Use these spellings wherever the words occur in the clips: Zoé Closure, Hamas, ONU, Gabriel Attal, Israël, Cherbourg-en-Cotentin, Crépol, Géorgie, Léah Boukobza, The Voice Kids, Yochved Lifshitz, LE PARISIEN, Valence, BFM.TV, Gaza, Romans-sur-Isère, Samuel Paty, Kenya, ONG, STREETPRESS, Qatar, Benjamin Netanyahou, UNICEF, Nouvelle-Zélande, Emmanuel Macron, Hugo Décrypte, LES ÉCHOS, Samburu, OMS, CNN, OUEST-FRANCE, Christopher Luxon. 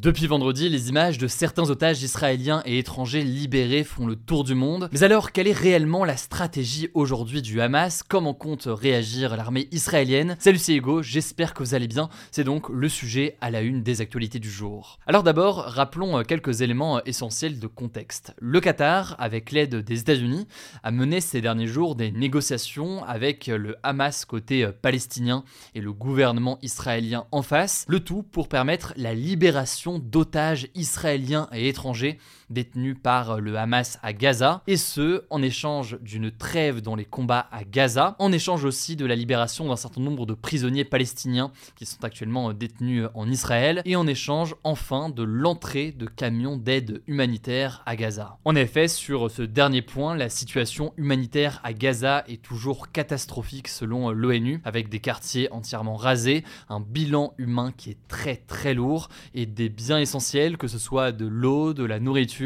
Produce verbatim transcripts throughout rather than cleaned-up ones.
Depuis vendredi, les images de certains otages israéliens et étrangers libérés font le tour du monde. Mais alors, quelle est réellement la stratégie aujourd'hui du Hamas? Comment compte réagir l'armée israélienne? Salut, c'est Hugo, j'espère que vous allez bien. C'est donc le sujet à la une des actualités du jour. Alors d'abord, rappelons quelques éléments essentiels de contexte. Le Qatar, avec l'aide des États-Unis, a mené ces derniers jours des négociations avec le Hamas côté palestinien et le gouvernement israélien en face, le tout pour permettre la libération d'otages israéliens et étrangers détenus par le Hamas à Gaza, et ce, en échange d'une trêve dans les combats à Gaza, en échange aussi de la libération d'un certain nombre de prisonniers palestiniens qui sont actuellement détenus en Israël, et en échange, enfin, de l'entrée de camions d'aide humanitaire à Gaza. En effet, sur ce dernier point, la situation humanitaire à Gaza est toujours catastrophique selon l'ONU, avec des quartiers entièrement rasés, un bilan humain qui est très très lourd, et des biens essentiels, que ce soit de l'eau, de la nourriture,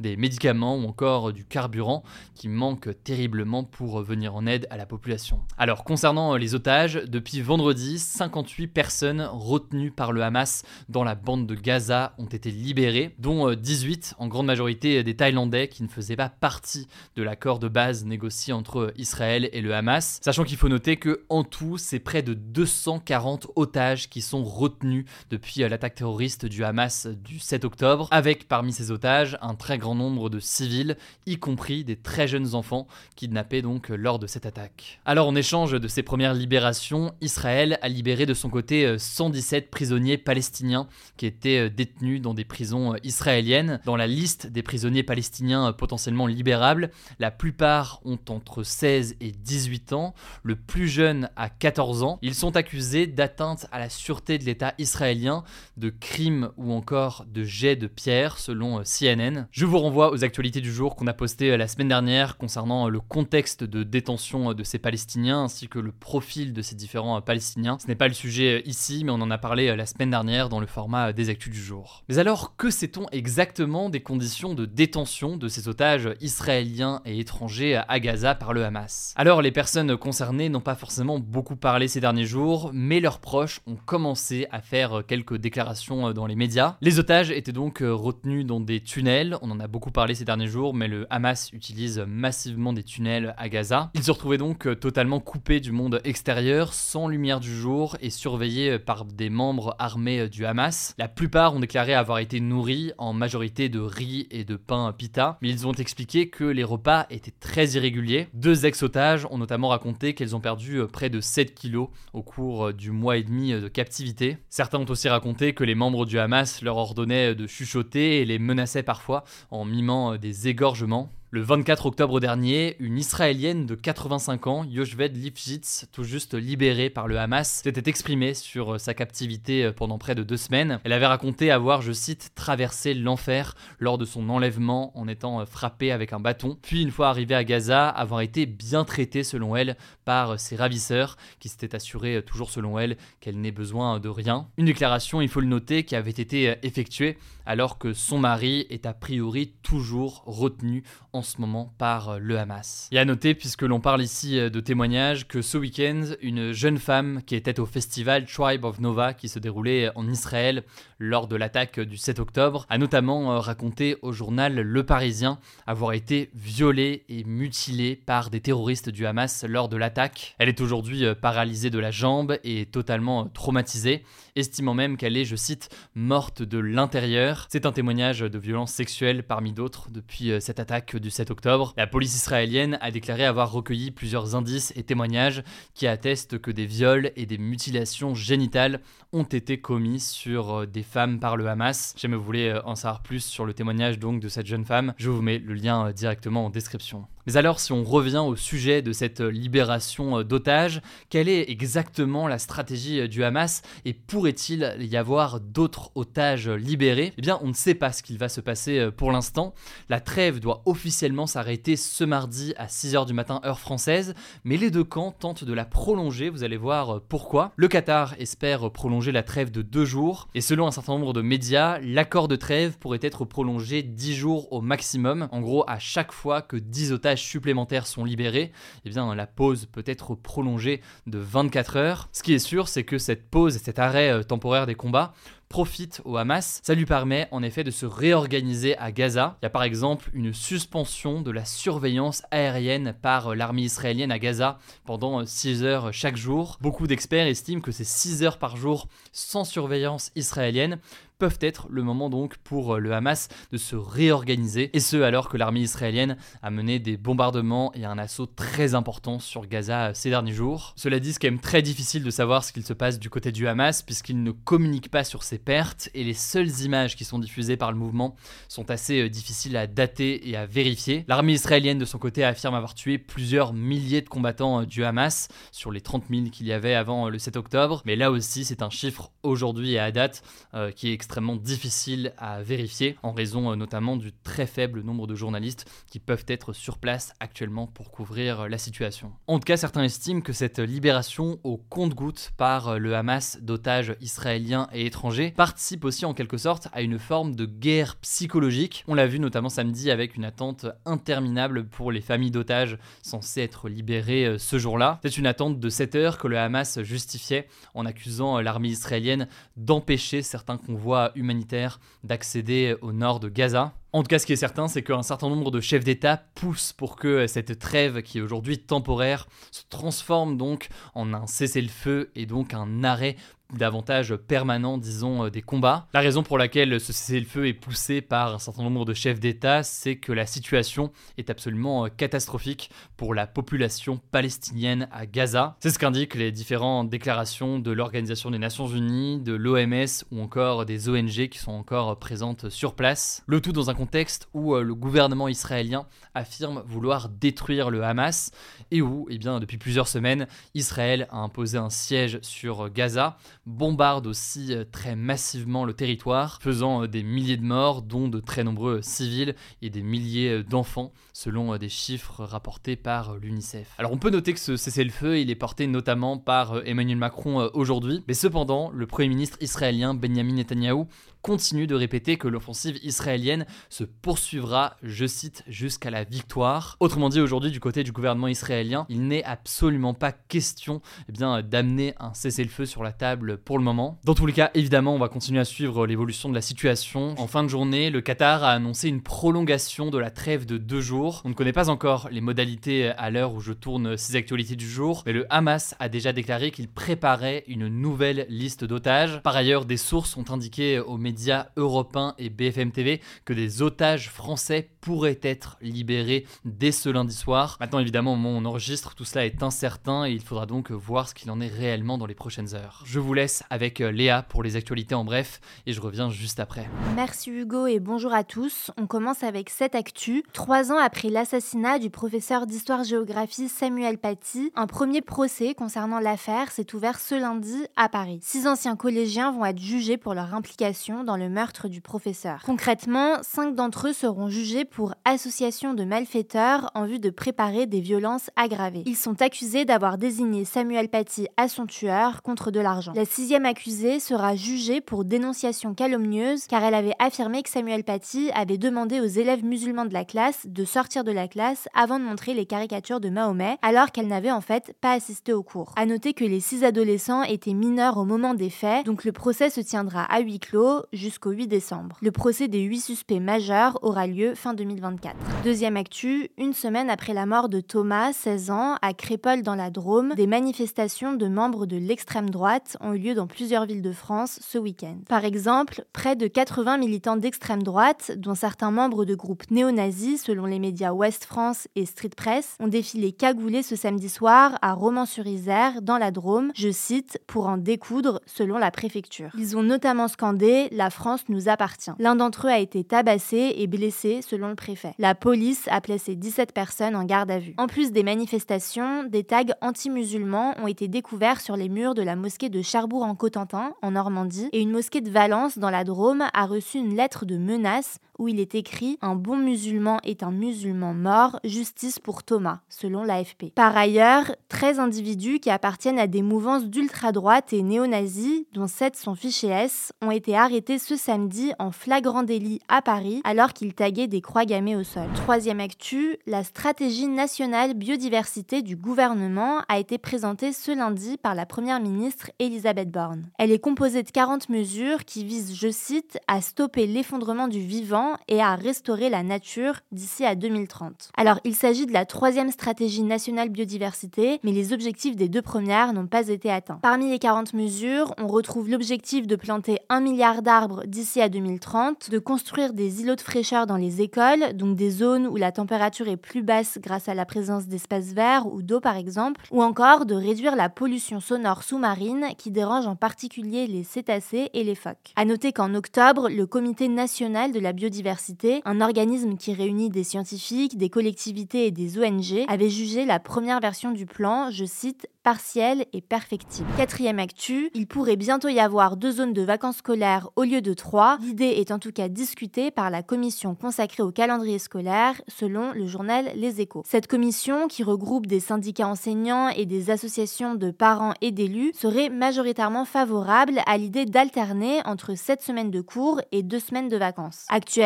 des médicaments ou encore du carburant, qui manquent terriblement pour venir en aide à la population. Alors, concernant les otages, depuis vendredi, cinquante-huit personnes retenues par le Hamas dans la bande de Gaza ont été libérées, dont dix-huit, en grande majorité des Thaïlandais, qui ne faisaient pas partie de l'accord de base négocié entre Israël et le Hamas, sachant qu'il faut noter que en tout, c'est près de deux cent quarante otages qui sont retenus depuis l'attaque terroriste du Hamas du sept octobre, avec parmi ces otages un très grand nombre de civils, y compris des très jeunes enfants kidnappés donc lors de cette attaque. Alors, en échange de ces premières libérations, Israël a libéré de son côté cent dix-sept prisonniers palestiniens qui étaient détenus dans des prisons israéliennes. Dans la liste des prisonniers palestiniens potentiellement libérables, la plupart ont entre seize et dix-huit ans, le plus jeune a quatorze ans. Ils sont accusés d'atteinte à la sûreté de l'État israélien, de crimes ou encore de jets de pierre selon C N N. Je vous renvoie aux actualités du jour qu'on a postées la semaine dernière concernant le contexte de détention de ces Palestiniens ainsi que le profil de ces différents Palestiniens. Ce n'est pas le sujet ici, mais on en a parlé la semaine dernière dans le format des actus du jour. Mais alors, que sait-on exactement des conditions de détention de ces otages israéliens et étrangers à Gaza par le Hamas? Alors, les personnes concernées n'ont pas forcément beaucoup parlé ces derniers jours, mais leurs proches ont commencé à faire quelques déclarations dans les médias. Les otages étaient donc retenus dans des tunnels, on en a beaucoup parlé ces derniers jours, mais le Hamas utilise massivement des tunnels à Gaza. Ils se retrouvaient donc totalement coupés du monde extérieur, sans lumière du jour et surveillés par des membres armés du Hamas. La plupart ont déclaré avoir été nourris en majorité de riz et de pain pita, mais ils ont expliqué que les repas étaient très irréguliers. Deux ex-otages ont notamment raconté qu'elles ont perdu près de sept kilos au cours du mois et demi de captivité. Certains ont aussi raconté que les membres du Le Hamas leur ordonnait de chuchoter et les menaçait parfois en mimant des égorgements. Le vingt-quatre octobre dernier, une Israélienne de quatre-vingt-cinq ans, Yochved Lifshitz, tout juste libérée par le Hamas, s'était exprimée sur sa captivité pendant près de deux semaines. Elle avait raconté avoir, je cite, « traversé l'enfer » lors de son enlèvement en étant frappée avec un bâton, puis une fois arrivée à Gaza, avoir été bien traitée selon elle par ses ravisseurs, qui s'étaient assurés toujours selon elle qu'elle n'ait besoin de rien. Une déclaration, il faut le noter, qui avait été effectuée alors que son mari est a priori toujours retenu en ce moment par le Hamas. Et à noter, puisque l'on parle ici de témoignages, que ce week-end, une jeune femme qui était au festival Tribe of Nova qui se déroulait en Israël lors de l'attaque du sept octobre a notamment raconté au journal Le Parisien avoir été violée et mutilée par des terroristes du Hamas lors de l'attaque. Elle est aujourd'hui paralysée de la jambe et totalement traumatisée, estimant même qu'elle est, je cite, morte de l'intérieur. C'est un témoignage de violence sexuelle parmi d'autres depuis cette attaque du sept octobre, la police israélienne a déclaré avoir recueilli plusieurs indices et témoignages qui attestent que des viols et des mutilations génitales ont été commis sur des femmes par le Hamas. Si jamais vous voulez en savoir plus sur le témoignage donc de cette jeune femme, je vous mets le lien directement en description. Mais alors, si on revient au sujet de cette libération d'otages, quelle est exactement la stratégie du Hamas et pourrait-il y avoir d'autres otages libérés ? Eh bien, on ne sait pas ce qu'il va se passer pour l'instant. La trêve doit officiellement s'arrêter ce mardi à six heures du matin heure française, mais les deux camps tentent de la prolonger, vous allez voir pourquoi. Le Qatar espère prolonger la trêve de deux jours, et selon un certain nombre de médias, l'accord de trêve pourrait être prolongé dix jours au maximum. En gros, à chaque fois que dix otages supplémentaires sont libérés, eh bien la pause peut être prolongée de vingt-quatre heures. Ce qui est sûr, c'est que cette pause et cet arrêt temporaire des combats profite au Hamas. Ça lui permet en effet de se réorganiser à Gaza. Il y a par exemple une suspension de la surveillance aérienne par l'armée israélienne à Gaza pendant six heures chaque jour. Beaucoup d'experts estiment que ces six heures par jour sans surveillance israélienne peuvent être le moment donc pour le Hamas de se réorganiser, et ce alors que l'armée israélienne a mené des bombardements et un assaut très important sur Gaza ces derniers jours. Cela dit, c'est quand même très difficile de savoir ce qu'il se passe du côté du Hamas puisqu'il ne communique pas sur ses pertes et les seules images qui sont diffusées par le mouvement sont assez difficiles à dater et à vérifier. L'armée israélienne de son côté affirme avoir tué plusieurs milliers de combattants du Hamas sur les trente mille qu'il y avait avant le sept octobre, mais là aussi c'est un chiffre aujourd'hui et à date euh, qui est extrêmement difficile à vérifier en raison euh, notamment du très faible nombre de journalistes qui peuvent être sur place actuellement pour couvrir euh, la situation. En tout cas, certains estiment que cette libération au compte-gouttes par euh, le Hamas d'otages israéliens et étrangers participe aussi en quelque sorte à une forme de guerre psychologique. On l'a vu notamment samedi avec une attente interminable pour les familles d'otages censées être libérées euh, ce jour-là. C'est une attente de sept heures que le Hamas justifiait en accusant euh, l'armée israélienne d'empêcher certains convois humanitaire d'accéder au nord de Gaza. En tout cas, ce qui est certain, c'est qu'un certain nombre de chefs d'État poussent pour que cette trêve, qui est aujourd'hui temporaire, se transforme donc en un cessez-le-feu et donc un arrêt davantage permanent, disons, des combats. La raison pour laquelle ce cessez-le-feu est poussé par un certain nombre de chefs d'État, c'est que la situation est absolument catastrophique pour la population palestinienne à Gaza. C'est ce qu'indiquent les différentes déclarations de l'Organisation des Nations Unies, de l'O M S ou encore des O N G qui sont encore présentes sur place. Le tout dans un contexte où le gouvernement israélien affirme vouloir détruire le Hamas et où, eh bien, depuis plusieurs semaines, Israël a imposé un siège sur Gaza, bombarde aussi très massivement le territoire, faisant des milliers de morts, dont de très nombreux civils et des milliers d'enfants, selon des chiffres rapportés par l'UNICEF. Alors on peut noter que ce cessez-le-feu, il est porté notamment par Emmanuel Macron aujourd'hui, mais cependant, le Premier ministre israélien Benjamin Netanyahou continue de répéter que l'offensive israélienne se poursuivra, je cite, jusqu'à la victoire. Autrement dit, aujourd'hui, du côté du gouvernement israélien, il n'est absolument pas question eh bien, d'amener un cessez-le-feu sur la table pour le moment. Dans tous les cas, évidemment, on va continuer à suivre l'évolution de la situation. En fin de journée, le Qatar a annoncé une prolongation de la trêve de deux jours. On ne connaît pas encore les modalités à l'heure où je tourne ces actualités du jour, mais le Hamas a déjà déclaré qu'il préparait une nouvelle liste d'otages. Par ailleurs, des sources ont indiqué aux médias médias européens et B F M T V que des otages français pourraient être libérés dès ce lundi soir. Maintenant, évidemment, au moment où on enregistre, tout cela est incertain et il faudra donc voir ce qu'il en est réellement dans les prochaines heures. Je vous laisse avec Léa pour les actualités en bref et je reviens juste après. Merci Hugo et bonjour à tous. On commence avec cette actu. Trois ans après l'assassinat du professeur d'histoire-géographie Samuel Paty, un premier procès concernant l'affaire s'est ouvert ce lundi à Paris. Six anciens collégiens vont être jugés pour leur implication dans le meurtre du professeur. Concrètement, cinq d'entre eux seront jugés pour association de malfaiteurs en vue de préparer des violences aggravées. Ils sont accusés d'avoir désigné Samuel Paty à son tueur contre de l'argent. La sixième accusée sera jugée pour dénonciation calomnieuse car elle avait affirmé que Samuel Paty avait demandé aux élèves musulmans de la classe de sortir de la classe avant de montrer les caricatures de Mahomet alors qu'elle n'avait en fait pas assisté au cours. A noter que les six adolescents étaient mineurs au moment des faits, donc le procès se tiendra à huis clos jusqu'au huit décembre. Le procès des huit suspects majeurs aura lieu fin deux mille vingt-quatre. Deuxième actu, une semaine après la mort de Thomas, seize ans, à Crépol dans la Drôme, des manifestations de membres de l'extrême droite ont eu lieu dans plusieurs villes de France ce week-end. Par exemple, près de quatre-vingts militants d'extrême droite, dont certains membres de groupes néo-nazis, selon les médias OUEST-FRANCE et STREETPRESS, ont défilé cagoulés ce samedi soir à Romans-sur-Isère, dans la Drôme, je cite, pour en découdre, selon la préfecture. Ils ont notamment scandé « La France nous appartient ». L'un d'entre eux a été tabassé et blessé, selon le préfet. La police a placé dix-sept personnes en garde à vue. En plus des manifestations, des tags anti-musulmans ont été découverts sur les murs de la mosquée de Cherbourg-en-Cotentin, en Normandie, et une mosquée de Valence, dans la Drôme, a reçu une lettre de menace où il est écrit « Un bon musulman est un musulman mort, justice pour Thomas », selon l'A F P. Par ailleurs, treize individus qui appartiennent à des mouvances d'ultra-droite et néo-nazis, dont sept sont fichés S, ont été arrêtés ce samedi en flagrant délit à Paris, alors qu'ils taguaient des croix gammées au sol. Troisième actu, la stratégie nationale biodiversité du gouvernement a été présentée ce lundi par la première ministre Elisabeth Borne. Elle est composée de quarante mesures qui visent, je cite, à stopper l'effondrement du vivant et à restaurer la nature d'ici à deux mille trente. Alors, il s'agit de la troisième stratégie nationale biodiversité, mais les objectifs des deux premières n'ont pas été atteints. Parmi les quarante mesures, on retrouve l'objectif de planter un milliard d'arbres d'ici à deux mille trente, de construire des îlots de fraîcheur dans les écoles, donc des zones où la température est plus basse grâce à la présence d'espaces verts ou d'eau par exemple, ou encore de réduire la pollution sonore sous-marine qui dérange en particulier les cétacés et les phoques. À noter qu'en octobre, le Comité national de la biodiversité Biodiversité, un organisme qui réunit des scientifiques, des collectivités et des O N G, avait jugé la première version du plan, je cite, partielle et perfectible. Quatrième actu, il pourrait bientôt y avoir deux zones de vacances scolaires au lieu de trois. L'idée est en tout cas discutée par la commission consacrée au calendrier scolaire, selon le journal Les Échos. Cette commission, qui regroupe des syndicats enseignants et des associations de parents et d'élus, serait majoritairement favorable à l'idée d'alterner entre sept semaines de cours et deux semaines de vacances. Actuellement,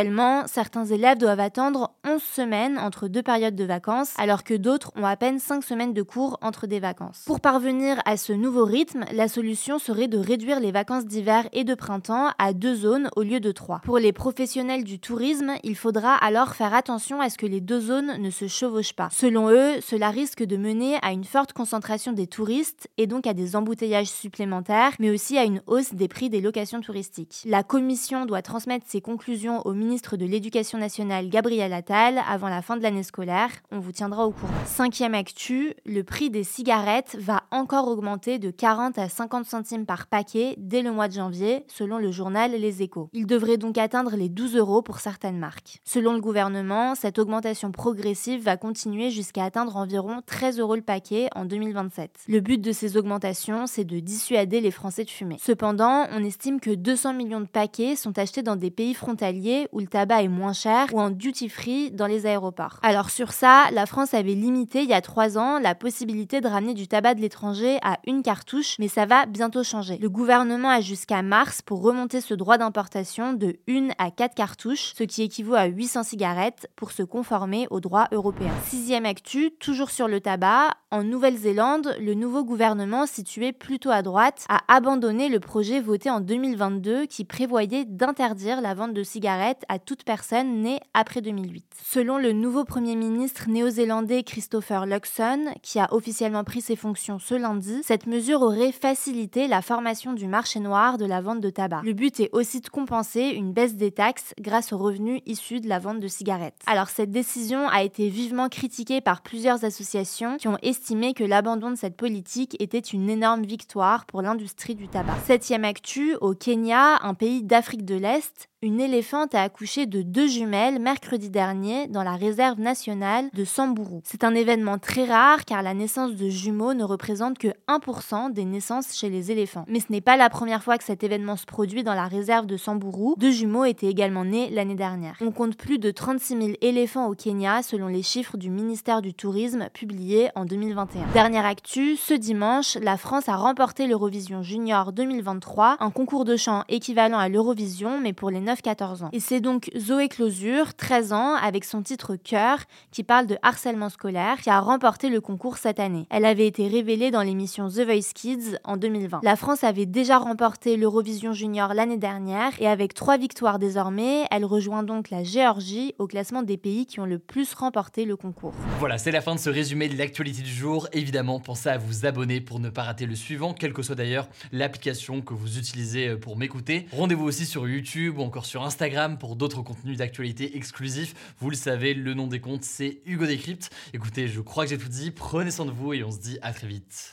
certains élèves doivent attendre onze semaines entre deux périodes de vacances, alors que d'autres ont à peine cinq semaines de cours entre des vacances. Pour parvenir à ce nouveau rythme, la solution serait de réduire les vacances d'hiver et de printemps à deux zones au lieu de trois. Pour les professionnels du tourisme, il faudra alors faire attention à ce que les deux zones ne se chevauchent pas. Selon eux, cela risque de mener à une forte concentration des touristes et donc à des embouteillages supplémentaires, mais aussi à une hausse des prix des locations touristiques. La commission doit transmettre ses conclusions au ministre de l'Éducation nationale Gabriel Attal avant la fin de l'année scolaire. On vous tiendra au courant. Cinquième actu, le prix des cigarettes va encore augmenter de quarante à cinquante centimes par paquet dès le mois de janvier, selon le journal Les Échos. Il devrait donc atteindre les douze euros pour certaines marques. Selon le gouvernement, cette augmentation progressive va continuer jusqu'à atteindre environ treize euros le paquet en deux mille vingt-sept. Le but de ces augmentations, c'est de dissuader les Français de fumer. Cependant, on estime que deux cents millions de paquets sont achetés dans des pays frontaliers où le tabac est moins cher ou en duty-free dans les aéroports. Alors sur ça, la France avait limité il y a trois ans la possibilité de ramener du tabac de l'étranger à une cartouche, mais ça va bientôt changer. Le gouvernement a jusqu'à mars pour remonter ce droit d'importation de une à quatre cartouches, ce qui équivaut à huit cents cigarettes, pour se conformer aux droits européens. Sixième actu, toujours sur le tabac, en Nouvelle-Zélande, le nouveau gouvernement, situé plutôt à droite, a abandonné le projet voté en deux mille vingt-deux qui prévoyait d'interdire la vente de cigarettes à toute personne née après deux mille huit. Selon le nouveau Premier ministre néo-zélandais Christopher Luxon, qui a officiellement pris ses fonctions ce lundi, cette mesure aurait facilité la formation du marché noir de la vente de tabac. Le but est aussi de compenser une baisse des taxes grâce aux revenus issus de la vente de cigarettes. Alors cette décision a été vivement critiquée par plusieurs associations qui ont estimé que l'abandon de cette politique était une énorme victoire pour l'industrie du tabac. Septième actu, au Kenya, un pays d'Afrique de l'Est, une éléphante a accouché de deux jumelles mercredi dernier dans la réserve nationale de Samburu. C'est un événement très rare car la naissance de jumeaux ne représente que un pour cent des naissances chez les éléphants. Mais ce n'est pas la première fois que cet événement se produit dans la réserve de Samburu. Deux jumeaux étaient également nés l'année dernière. On compte plus de trente-six mille éléphants au Kenya selon les chiffres du ministère du Tourisme publiés en deux mille vingt et un. Dernière actu, ce dimanche, la France a remporté l'Eurovision Junior deux mille vingt-trois, un concours de chant équivalent à l'Eurovision mais pour les neuf à quatorze ans. Et c'est donc Zoé Closure, treize ans, avec son titre Cœur, qui parle de harcèlement scolaire, qui a remporté le concours cette année. Elle avait été révélée dans l'émission The Voice Kids en deux mille vingt. La France avait déjà remporté l'Eurovision Junior l'année dernière et avec trois victoires désormais, elle rejoint donc la Géorgie au classement des pays qui ont le plus remporté le concours. Voilà, c'est la fin de ce résumé de l'actualité du jour. Évidemment, pensez à vous abonner pour ne pas rater le suivant, quelle que soit d'ailleurs l'application que vous utilisez pour m'écouter. Rendez-vous aussi sur YouTube ou encore sur Instagram pour d'autres contenus d'actualité exclusifs. Vous le savez, le nom des comptes, c'est Hugo Décrypte. Écoutez, je crois que j'ai tout dit. Prenez soin de vous et on se dit à très vite.